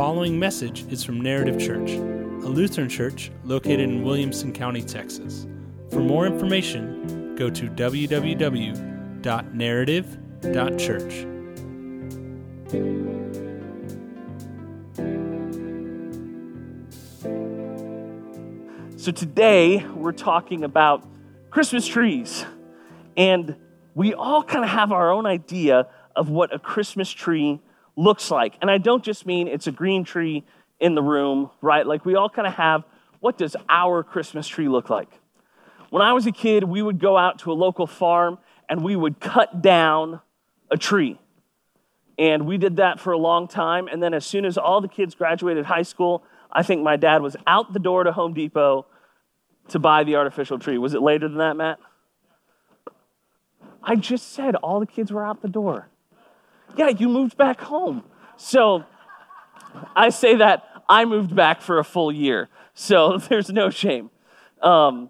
following message is from Narrative Church, a Lutheran church located in Williamson County, Texas. For more information, go to www.narrative.church. So today we're talking about Christmas trees, and we all kind of have our own idea of what a Christmas tree looks like. And I don't just mean it's a green tree in the room, right? Like we all kind of have, what does our Christmas tree look like? When I was a kid, we would go out to a local farm and we would cut down a tree. And we did that for a long time. And then as soon as all the kids graduated high school, I think my dad was out the door to Home Depot to buy the artificial tree. Was it later than that, Matt? I just said all the kids were out the door. Yeah, you moved back home. So I say that I moved back for a full year. So there's no shame. So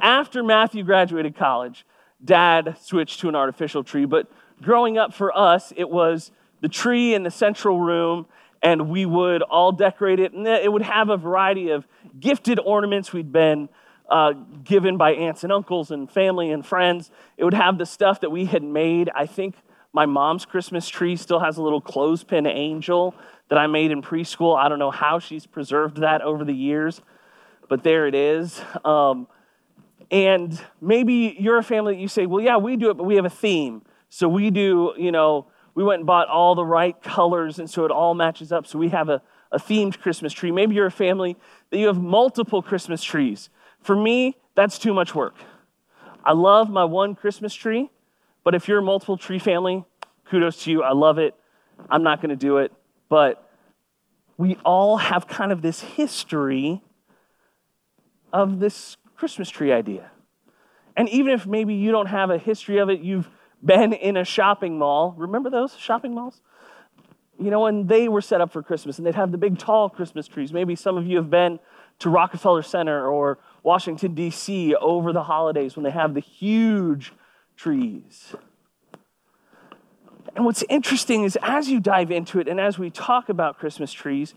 after Matthew graduated college, Dad switched to an artificial tree. But growing up for us, it was the tree in the central room, and we would all decorate it. And it would have a variety of gifted ornaments we'd been given by aunts and uncles and family and friends. It would have the stuff that we had made. I think my mom's Christmas tree still has a little clothespin angel that I made in preschool. I don't know how she's preserved that over the years, but there it is. And maybe you're a family that you say, well, yeah, we do it, but we have a theme. So we do, you know, we went and bought all the right colors, and so it all matches up. So we have a themed Christmas tree. Maybe you're a family that you have multiple Christmas trees. For me, that's too much work. I love my one Christmas tree, but if you're a multiple tree family, kudos to you. I love it. I'm not going to do it. But we all have kind of this history of this Christmas tree idea. And even if maybe you don't have a history of it, you've been in a shopping mall. Remember those shopping malls? You know, and they were set up for Christmas, and they'd have the big, tall Christmas trees. Maybe some of you have been to Rockefeller Center or Washington, D.C. over the holidays when they have the huge trees. And what's interesting is as you dive into it and as we talk about Christmas trees,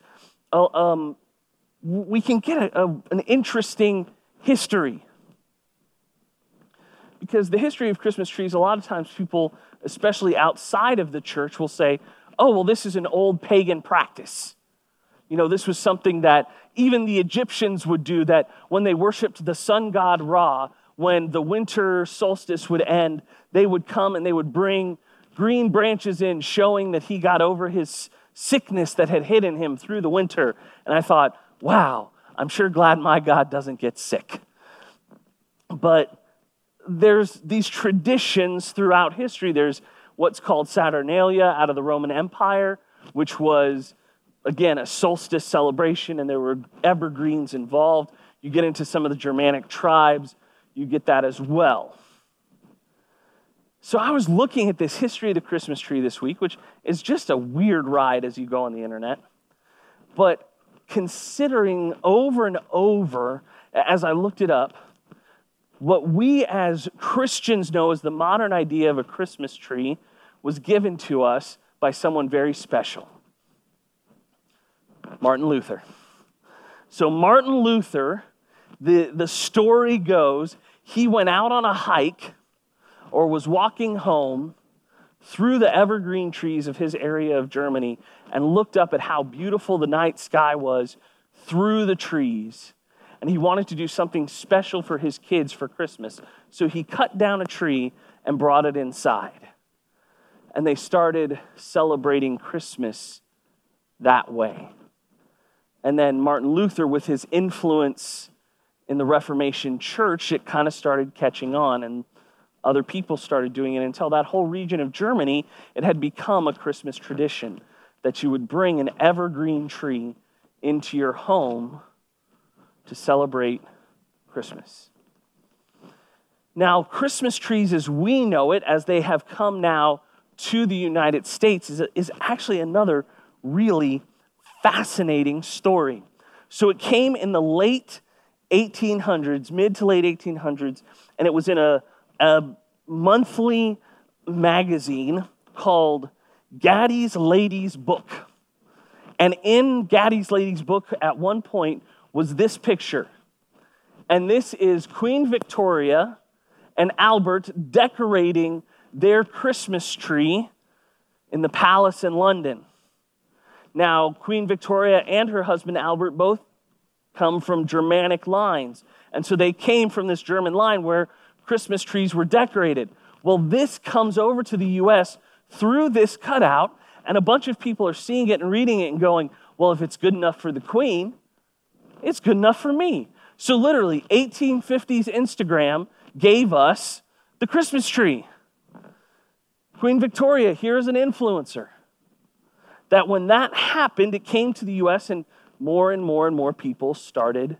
we can get an interesting history. Because the history of Christmas trees, a lot of times people, especially outside of the church, will say, oh, well, this is an old pagan practice. You know, this was something that even the Egyptians would do, that when they worshiped the sun god Ra, when the winter solstice would end, they would come and they would bring green branches in, showing that he got over his sickness that had hidden him through the winter. And I thought, wow, I'm sure glad my God doesn't get sick. But there's these traditions throughout history. There's what's called Saturnalia out of the Roman Empire, which was, again, a solstice celebration, and there were evergreens involved. You get into some of the Germanic tribes, you get that as well. So I was looking at this history of the Christmas tree this week, which is just a weird ride as you go on the internet. But considering over and over, as I looked it up, what we as Christians know as the modern idea of a Christmas tree was given to us by someone very special, Martin Luther. So Martin Luther, the story goes, he went out on a hike or was walking home through the evergreen trees of his area of Germany and looked up at how beautiful the night sky was through the trees. And he wanted to do something special for his kids for Christmas. So he cut down a tree and brought it inside. And they started celebrating Christmas that way. And then Martin Luther, with his influence in the Reformation Church, it kind of started catching on, and other people started doing it until that whole region of Germany, it had become a Christmas tradition that you would bring an evergreen tree into your home to celebrate Christmas. Now, Christmas trees as we know it, as they have come now to the United States, is actually another really fascinating story. So it came in the late 1800s, mid to late 1800s, and it was in a monthly magazine called Godey's Lady's Book. And in Godey's Lady's Book at one point was this picture. And this is Queen Victoria and Albert decorating their Christmas tree in the palace in London. Now, Queen Victoria and her husband Albert both come from Germanic lines. And so they came from this German line where Christmas trees were decorated. Well, this comes over to the U.S. through this cutout, and a bunch of people are seeing it and reading it and going, well, if it's good enough for the Queen, it's good enough for me. So literally, 1850s Instagram gave us the Christmas tree. Queen Victoria, here's an influencer. That when that happened, it came to the U.S. and more people started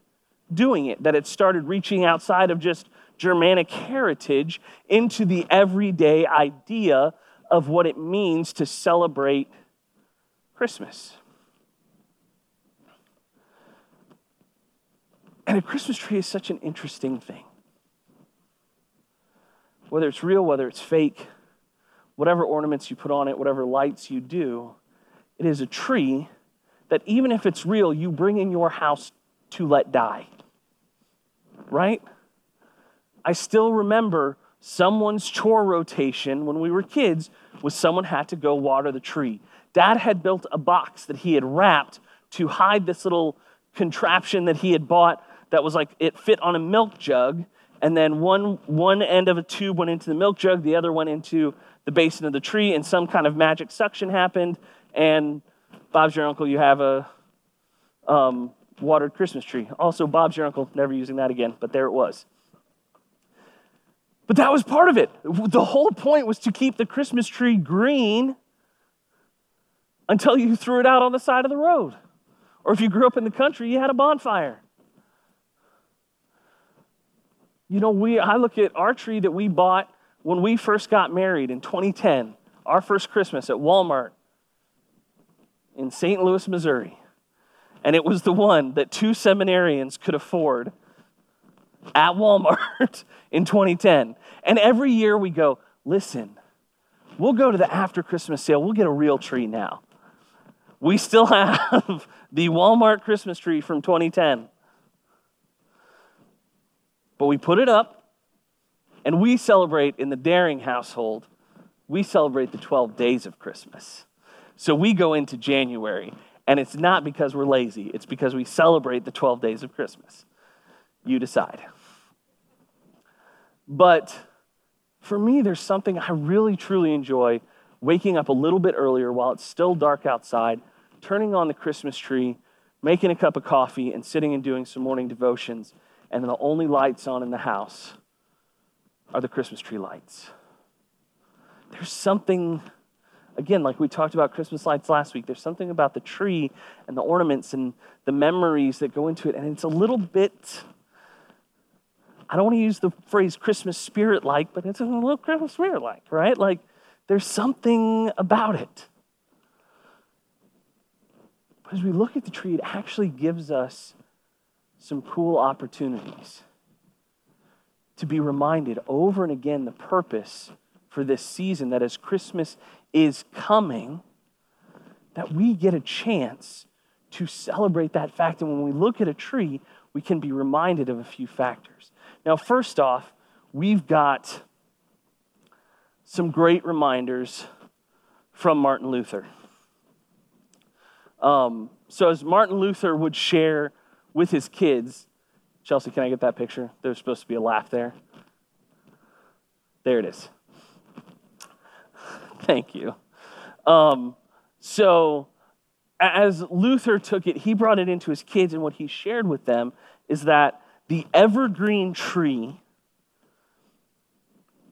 doing it. That it started reaching outside of just Germanic heritage into the everyday idea of what it means to celebrate Christmas. And a Christmas tree is such an interesting thing. Whether it's real, whether it's fake, whatever ornaments you put on it, whatever lights you do, it is a tree that even if it's real, you bring in your house to let die. Right? I still remember someone's chore rotation when we were kids was someone had to go water the tree. Dad had built a box that he had wrapped to hide this little contraption that he had bought that was like it fit on a milk jug, and then one end of a tube went into the milk jug, the other went into the basin of the tree, and some kind of magic suction happened, and Bob's your uncle, you have a watered Christmas tree. Also, Bob's your uncle, never using that again, but there it was. But that was part of it. The whole point was to keep the Christmas tree green until you threw it out on the side of the road. Or if you grew up in the country, you had a bonfire. You know, I look at our tree that we bought when we first got married in 2010, our first Christmas at Walmart in St. Louis, Missouri. And it was the one that two seminarians could afford at Walmart in 2010. And every year we go, listen, we'll go to the after Christmas sale. We'll get a real tree now. We still have the Walmart Christmas tree from 2010. But we put it up, and we celebrate in the Daring household, we celebrate the 12 days of Christmas. So we go into January, and it's not because we're lazy. It's because we celebrate the 12 days of Christmas. You decide. But for me, there's something I really, truly enjoy waking up a little bit earlier while it's still dark outside, turning on the Christmas tree, making a cup of coffee, and sitting and doing some morning devotions. And the only lights on in the house are the Christmas tree lights. There's something, again, like we talked about Christmas lights last week, there's something about the tree and the ornaments and the memories that go into it. And it's a little bit, I don't want to use the phrase Christmas spirit-like, but it's a little Christmas spirit-like, right? Like, there's something about it. But as we look at the tree, it actually gives us some cool opportunities to be reminded over and again the purpose for this season, that as Christmas is coming, that we get a chance to celebrate that fact. And when we look at a tree, we can be reminded of a few factors. Now, first off, we've got some great reminders from Martin Luther. So as Martin Luther would share with his kids, Chelsea, can I get that picture? There's supposed to be a laugh there. There it is. Thank you. So as Luther took it, he brought it into his kids, and what he shared with them is that the evergreen tree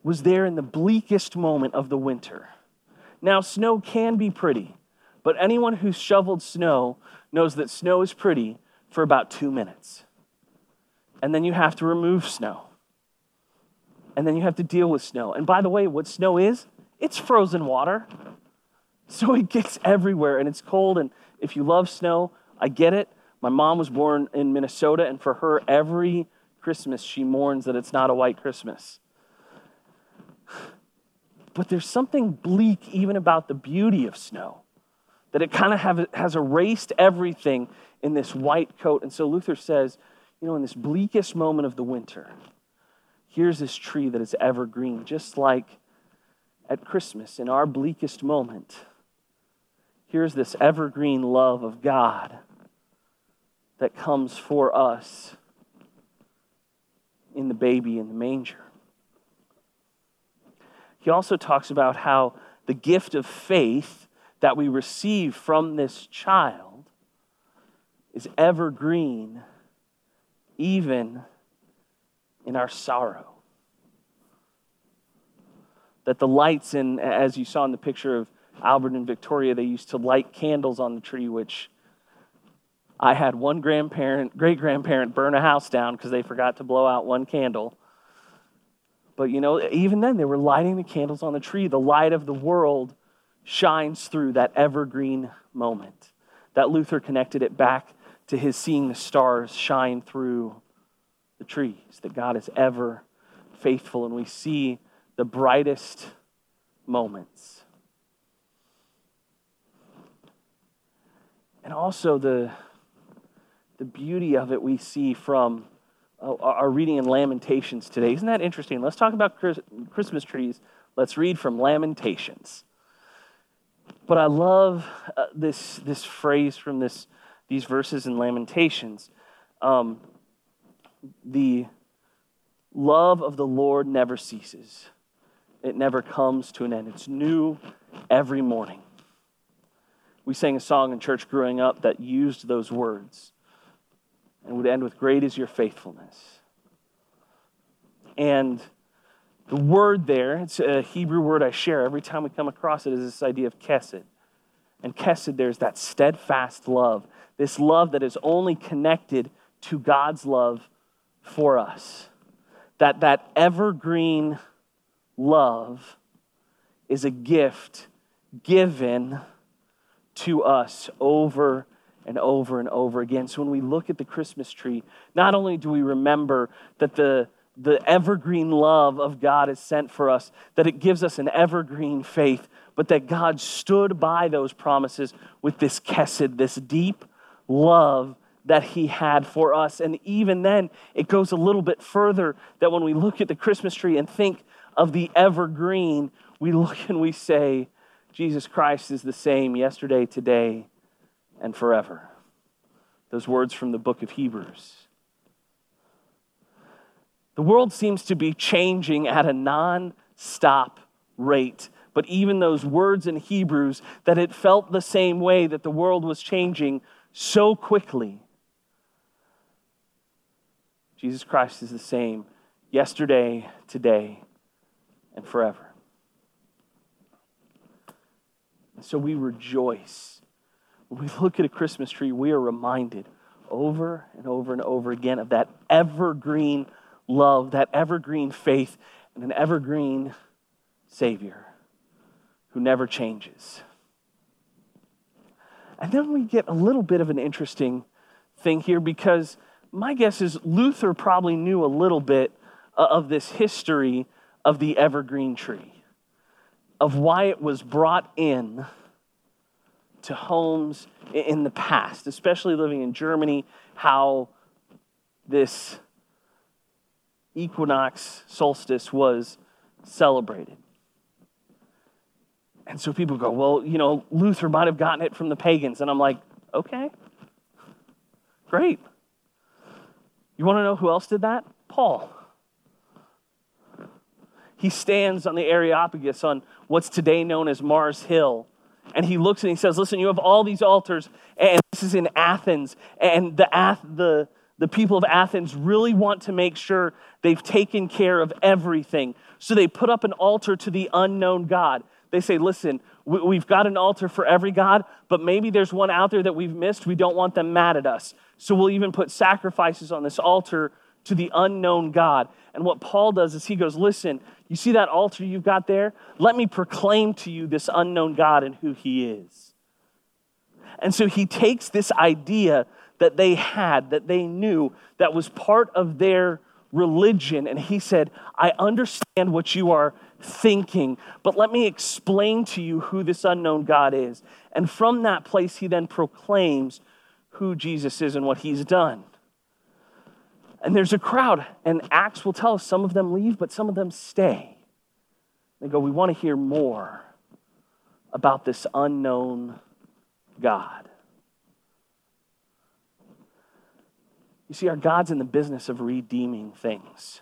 was there in the bleakest moment of the winter. Now, snow can be pretty, but anyone who's shoveled snow knows that snow is pretty for about 2 minutes. And then you have to remove snow. And then you have to deal with snow. And by the way, what snow is, it's frozen water. So it gets everywhere, and it's cold, and if you love snow, I get it. My mom was born in Minnesota, and for her, every Christmas, she mourns that it's not a white Christmas. But there's something bleak even about the beauty of snow. that it kind of has erased everything in this white coat. And so Luther says, you know, in this bleakest moment of the winter, here's this tree that is evergreen, just like at Christmas, in our bleakest moment. Here's this evergreen love of God that comes for us in the baby in the manger. He also talks about how the gift of faith that we receive from this child is evergreen, even in our sorrow. That the lights in, as you saw in the picture of Albert and Victoria, they used to light candles on the tree, which I had one great-grandparent burn a house down because they forgot to blow out one candle. But you know, even then they were lighting the candles on the tree. The light of the world shines through that evergreen moment. That Luther connected it back to his seeing the stars shine through the trees, that God is ever faithful, and we see the brightest moments. And also the beauty of it we see from our reading in Lamentations today. Isn't that interesting? Let's talk about Christmas trees. Let's read from Lamentations. But I love this phrase from these verses in Lamentations. The love of the Lord never ceases. It never comes to an end. It's new every morning. We sang a song in church growing up that used those words and would end with, "Great is your faithfulness." And the word there, it's a Hebrew word I share every time we come across it, is this idea of chesed. And chesed, there's that steadfast love, this love that is only connected to God's love for us. That evergreen love is a gift given to us over and over and over again. So when we look at the Christmas tree, not only do we remember that the evergreen love of God is sent for us, that it gives us an evergreen faith, but that God stood by those promises with this chesed, this deep love that he had for us. And even then, it goes a little bit further, that when we look at the Christmas tree and think of the evergreen, we look and we say, Jesus Christ is the same yesterday, today, and forever. Those words from the book of Hebrews. The world seems to be changing at a non-stop rate. But even those words in Hebrews, that it felt the same way, that the world was changing so quickly. Jesus Christ is the same yesterday, today, and forever. And so we rejoice. When we look at a Christmas tree, we are reminded over and over and over again of that evergreen love, that evergreen faith, and an evergreen Savior who never changes. And then we get a little bit of an interesting thing here, because my guess is Luther probably knew a little bit of this history of the evergreen tree, of why it was brought in to homes in the past, especially living in Germany, how this equinox solstice was celebrated. And so people go, well, you know, Luther might have gotten it from the pagans. And I'm like, okay, great. You want to know who else did that? Paul. He stands on the Areopagus on what's today known as Mars Hill. And he looks and he says, listen, you have all these altars, and this is in Athens. And the people of Athens really want to make sure they've taken care of everything. So they put up an altar to the unknown God. They say, listen, we've got an altar for every god, but maybe there's one out there that we've missed. We don't want them mad at us. So we'll even put sacrifices on this altar to the unknown God. And what Paul does is he goes, listen, you see that altar you've got there? Let me proclaim to you this unknown God and who he is. And so he takes this idea that they had, that they knew, that was part of their religion. And he said, I understand what you are thinking. But let me explain to you who this unknown God is. And from that place, he then proclaims who Jesus is and what he's done. And there's a crowd, and Acts will tell us some of them leave, but some of them stay. They go, we want to hear more about this unknown God. You see, our God's in the business of redeeming things.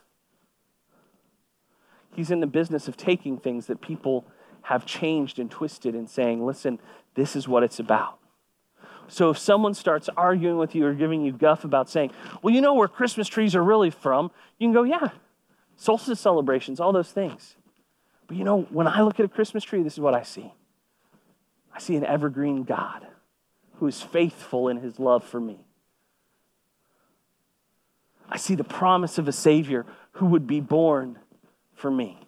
He's in the business of taking things that people have changed and twisted and saying, listen, this is what it's about. So if someone starts arguing with you or giving you guff about saying, well, you know where Christmas trees are really from, you can go, yeah, solstice celebrations, all those things. But you know, when I look at a Christmas tree, this is what I see. I see an evergreen God who is faithful in his love for me. I see the promise of a Savior who would be born for me.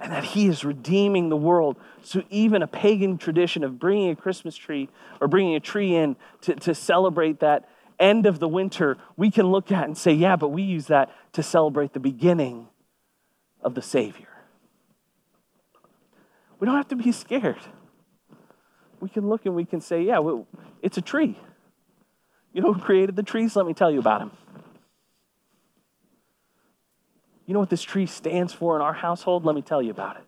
And that he is redeeming the world. So even a pagan tradition of bringing a Christmas tree or bringing a tree in to celebrate that end of the winter, we can look at and say, yeah, but we use that to celebrate the beginning of the Savior. We don't have to be scared. We can look and we can say, yeah, well, it's a tree. You know who created the trees? Let me tell you about him. You know what this tree stands for in our household? Let me tell you about it.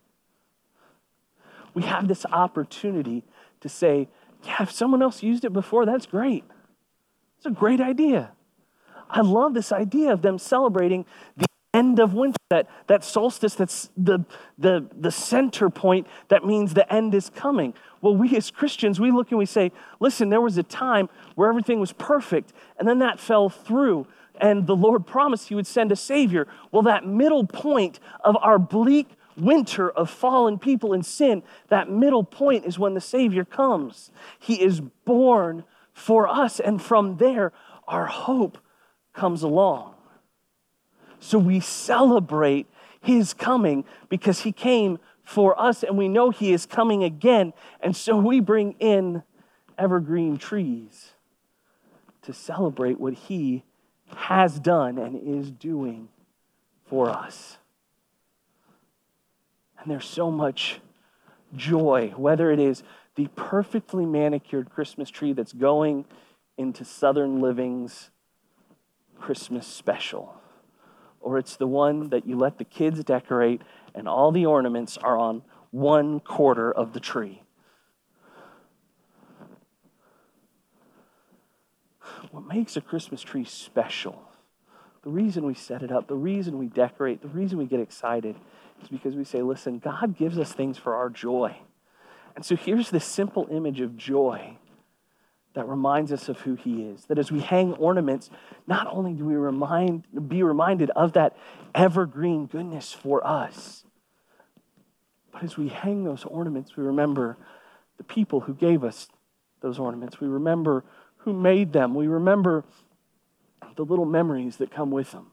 We have this opportunity to say, yeah, if someone else used it before, that's great. It's a great idea. I love this idea of them celebrating the end of winter, that solstice, that's the center point that means the end is coming. Well, we as Christians, we look and we say, listen, there was a time where everything was perfect, and then that fell through. And the Lord promised he would send a Savior. Well, that middle point of our bleak winter of fallen people in sin, that middle point is when the Savior comes. He is born for us, and from there, our hope comes along. So we celebrate his coming because he came for us, and we know he is coming again. And so we bring in evergreen trees to celebrate what he has done and is doing for us. And there's so much joy, whether it is the perfectly manicured Christmas tree that's going into Southern Living's Christmas special, or it's the one that you let the kids decorate and all the ornaments are on 1/4 of the tree. What makes a Christmas tree special, the reason we set it up, the reason we decorate, the reason we get excited is because we say, listen, God gives us things for our joy. And so here's this simple image of joy that reminds us of who he is. That as we hang ornaments, not only do we be reminded of that evergreen goodness for us, but as we hang those ornaments, we remember the people who gave us those ornaments. We remember who made them. We remember the little memories that come with them.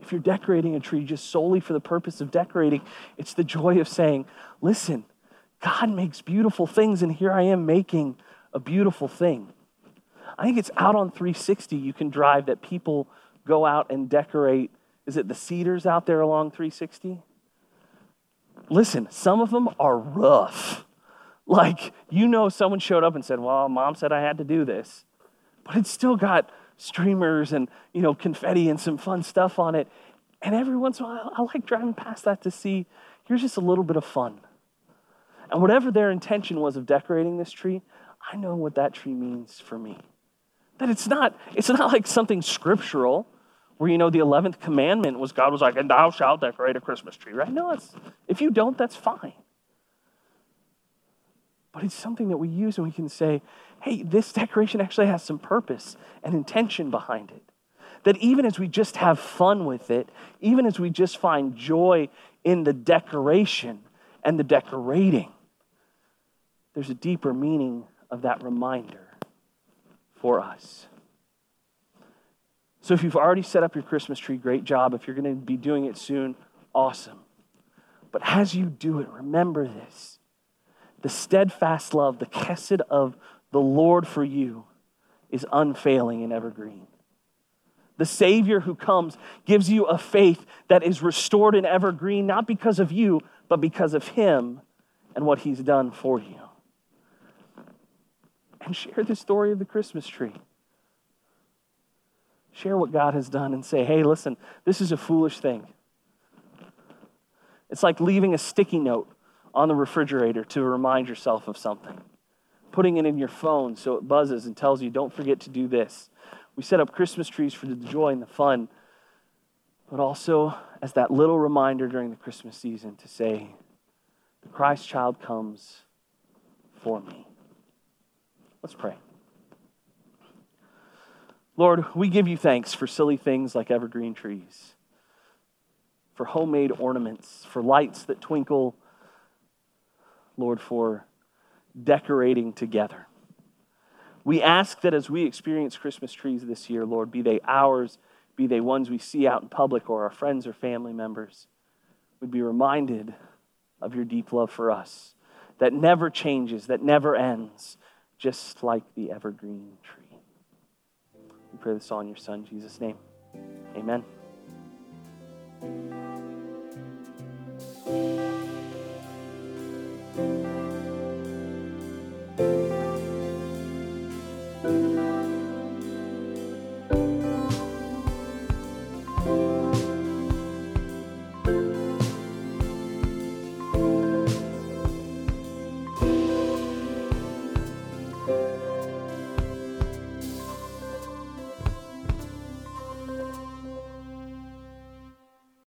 If you're decorating a tree just solely for the purpose of decorating, it's the joy of saying, listen, God makes beautiful things, and here I am making a beautiful thing. I think it's out on 360 you can drive that people go out and decorate. Is it the cedars out there along 360? Listen, some of them are rough. Like, you know, someone showed up and said, well, mom said I had to do this. But it's still got streamers and, you know, confetti and some fun stuff on it. And every once in a while, I like driving past that to see, here's just a little bit of fun. And whatever their intention was of decorating this tree, I know what that tree means for me. That it's not like something scriptural where, you know, the 11th commandment was God was like, and thou shalt decorate a Christmas tree, right? No, if you don't, that's fine. But it's something that we use and we can say, hey, this decoration actually has some purpose and intention behind it. That even as we just have fun with it, even as we just find joy in the decoration and the decorating, there's a deeper meaning of that reminder for us. So if you've already set up your Christmas tree, great job. If you're going to be doing it soon, awesome. But as you do it, remember this. The steadfast love, the chesed of the Lord for you is unfailing and evergreen. The Savior who comes gives you a faith that is restored and evergreen, not because of you, but because of him and what he's done for you. And share the story of the Christmas tree. Share what God has done and say, hey, listen, this is a foolish thing. It's like leaving a sticky note on the refrigerator to remind yourself of something. Putting it in your phone so it buzzes and tells you, don't forget to do this. We set up Christmas trees for the joy and the fun, but also as that little reminder during the Christmas season to say, the Christ child comes for me. Let's pray. Lord, we give you thanks for silly things like evergreen trees, for homemade ornaments, for lights that twinkle, Lord, for decorating together. We ask that as we experience Christmas trees this year, Lord, be they ours, be they ones we see out in public or our friends or family members, we'd be reminded of your deep love for us that never changes, that never ends, just like the evergreen tree. We pray this all in your Son, Jesus' name. Amen.